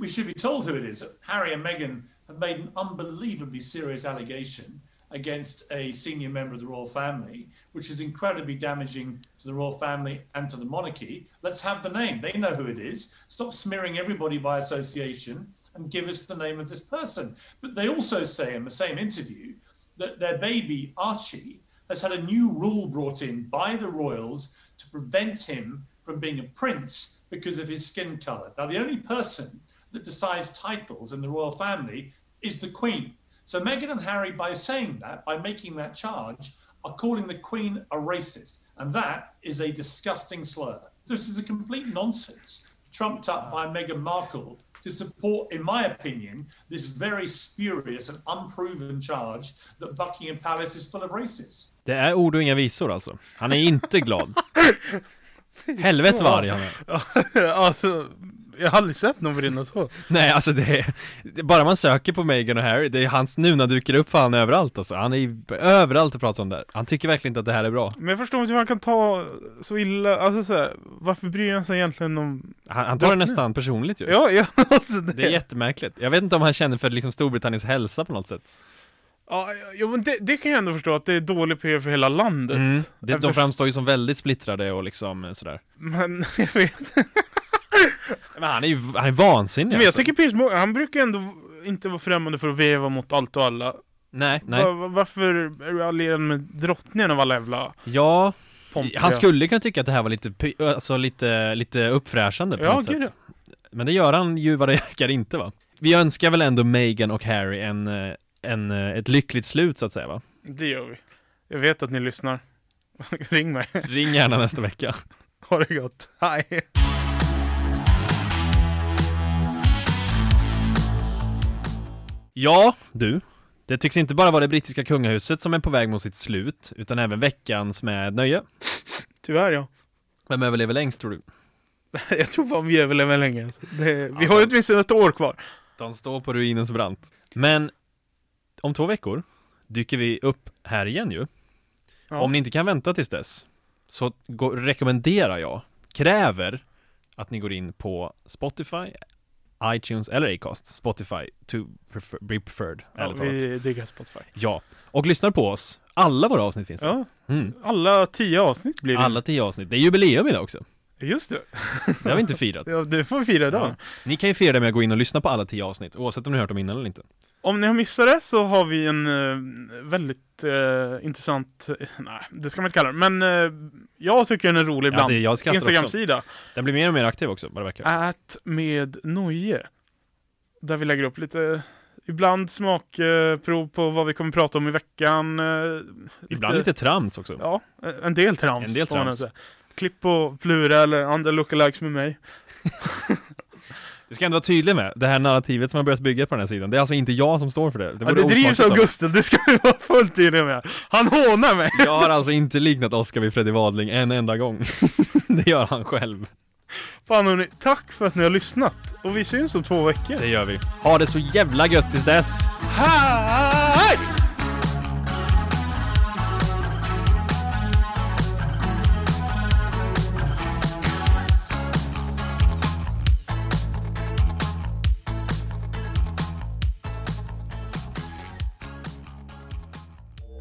we should be told who it is. Harry and Meghan have made an unbelievably serious allegation against a senior member of the royal family, which is incredibly damaging to the royal family and to the monarchy. Let's have the name. They know who it is. Stop smearing everybody by association and give us the name of this person. But they also say in the same interview that their baby, Archie, has had a new rule brought in by the royals to prevent him from being a prince because of his skin color. Now, the only person that decides titles in the royal family is the Queen. So Meghan and Harry, by saying that, by making that charge, are calling the Queen a racist. And that is a disgusting slur. So this is a complete nonsense, trumped up by Meghan Markle, to support, in my opinion, this very spurious and unproven charge that Buckingham Palace is full of racists. Det är ord och inga visor alltså. Han är inte glad. Helvete vad arg han är. Alltså, jag har aldrig sett någon brinna så. Nej, alltså det är bara man söker på Meghan och Harry, det är hans nuna dyker upp för han överallt alltså. Han är överallt att prata om det. Han tycker verkligen inte att det här är bra. Men jag förstår inte hur han kan ta så illa, alltså så här, varför bryr han sig egentligen om... Han tar det nästan personligt ju. Ja, alltså det är jättemärkligt. Jag vet inte om han känner för liksom Storbritanniens hälsa på något sätt. Ja, men det kan jag ändå förstå att det är dålig PR för hela landet. De framstår ju som väldigt splittrade och liksom sådär. Men jag vet. Men han är vansinnig. Men jag tycker Piers Morgan, han brukar ändå inte vara främmande för att veva mot allt och alla. Nej. Varför är du allierad med drottningen av alla jävla... Ja, pompiga? Han skulle kunna tycka att det här var lite uppfräschande på något sätt. Men det gör han ju vad det verkar inte, va? Vi önskar väl ändå Meghan och Harry ett lyckligt slut så att säga, va? Det gör vi. Jag vet att ni lyssnar. Ring mig. Ring gärna nästa vecka. Ha det gott. Hej. Ja, du. Det tycks inte bara vara det brittiska kungahuset som är på väg mot sitt slut, utan även veckans med nöje. Tyvärr, ja. Vem överlever längst, tror du? Jag tror bara vi överlever länge. Vi har ju åtminstone ett år kvar. De står på ruinens brant. Men om 2 veckor dyker vi upp här igen ju. Ja. Om ni inte kan vänta tills dess så kräver att ni går in på Spotify, iTunes eller Acast. Spotify to be preferred. Ja, vi diggar Spotify. Ja, och lyssnar på oss. Alla våra avsnitt finns där. Ja. Mm. Alla 10 avsnitt blir det. Alla 10 avsnitt. Det är jubileum idag också. Just det. Det har vi inte firat. Ja, det får vi fira idag. Ja. Ni kan ju fira det med att gå in och lyssna på alla 10 avsnitt, oavsett om ni har hört dem innan eller inte. Om ni har missat det så har vi en väldigt intressant, nej det ska man inte kalla det, men jag tycker den är rolig ibland, Instagram-sida. Också. Den blir mer och mer aktiv också, vad det verkar. @mednoje, där vi lägger upp lite, ibland smakprov på vad vi kommer prata om i veckan. Ibland lite trams också. Ja, en del trams. Klipp på Plura eller andra lookalikes med mig. Du ska ändå vara tydlig med det här narrativet som har börjat bygga på den här sidan. Det är alltså inte jag som står för det. Det drivs av Gusten, det ska vi vara fullt tydlig med. Han hånar mig. Jag har alltså inte liknat Oscar vid Freddy Wadling en enda gång. Det gör han själv. Fan hörni, tack för att ni har lyssnat. Och vi syns om 2 veckor. Det gör vi. Ha det så jävla gött tills dess. Hej!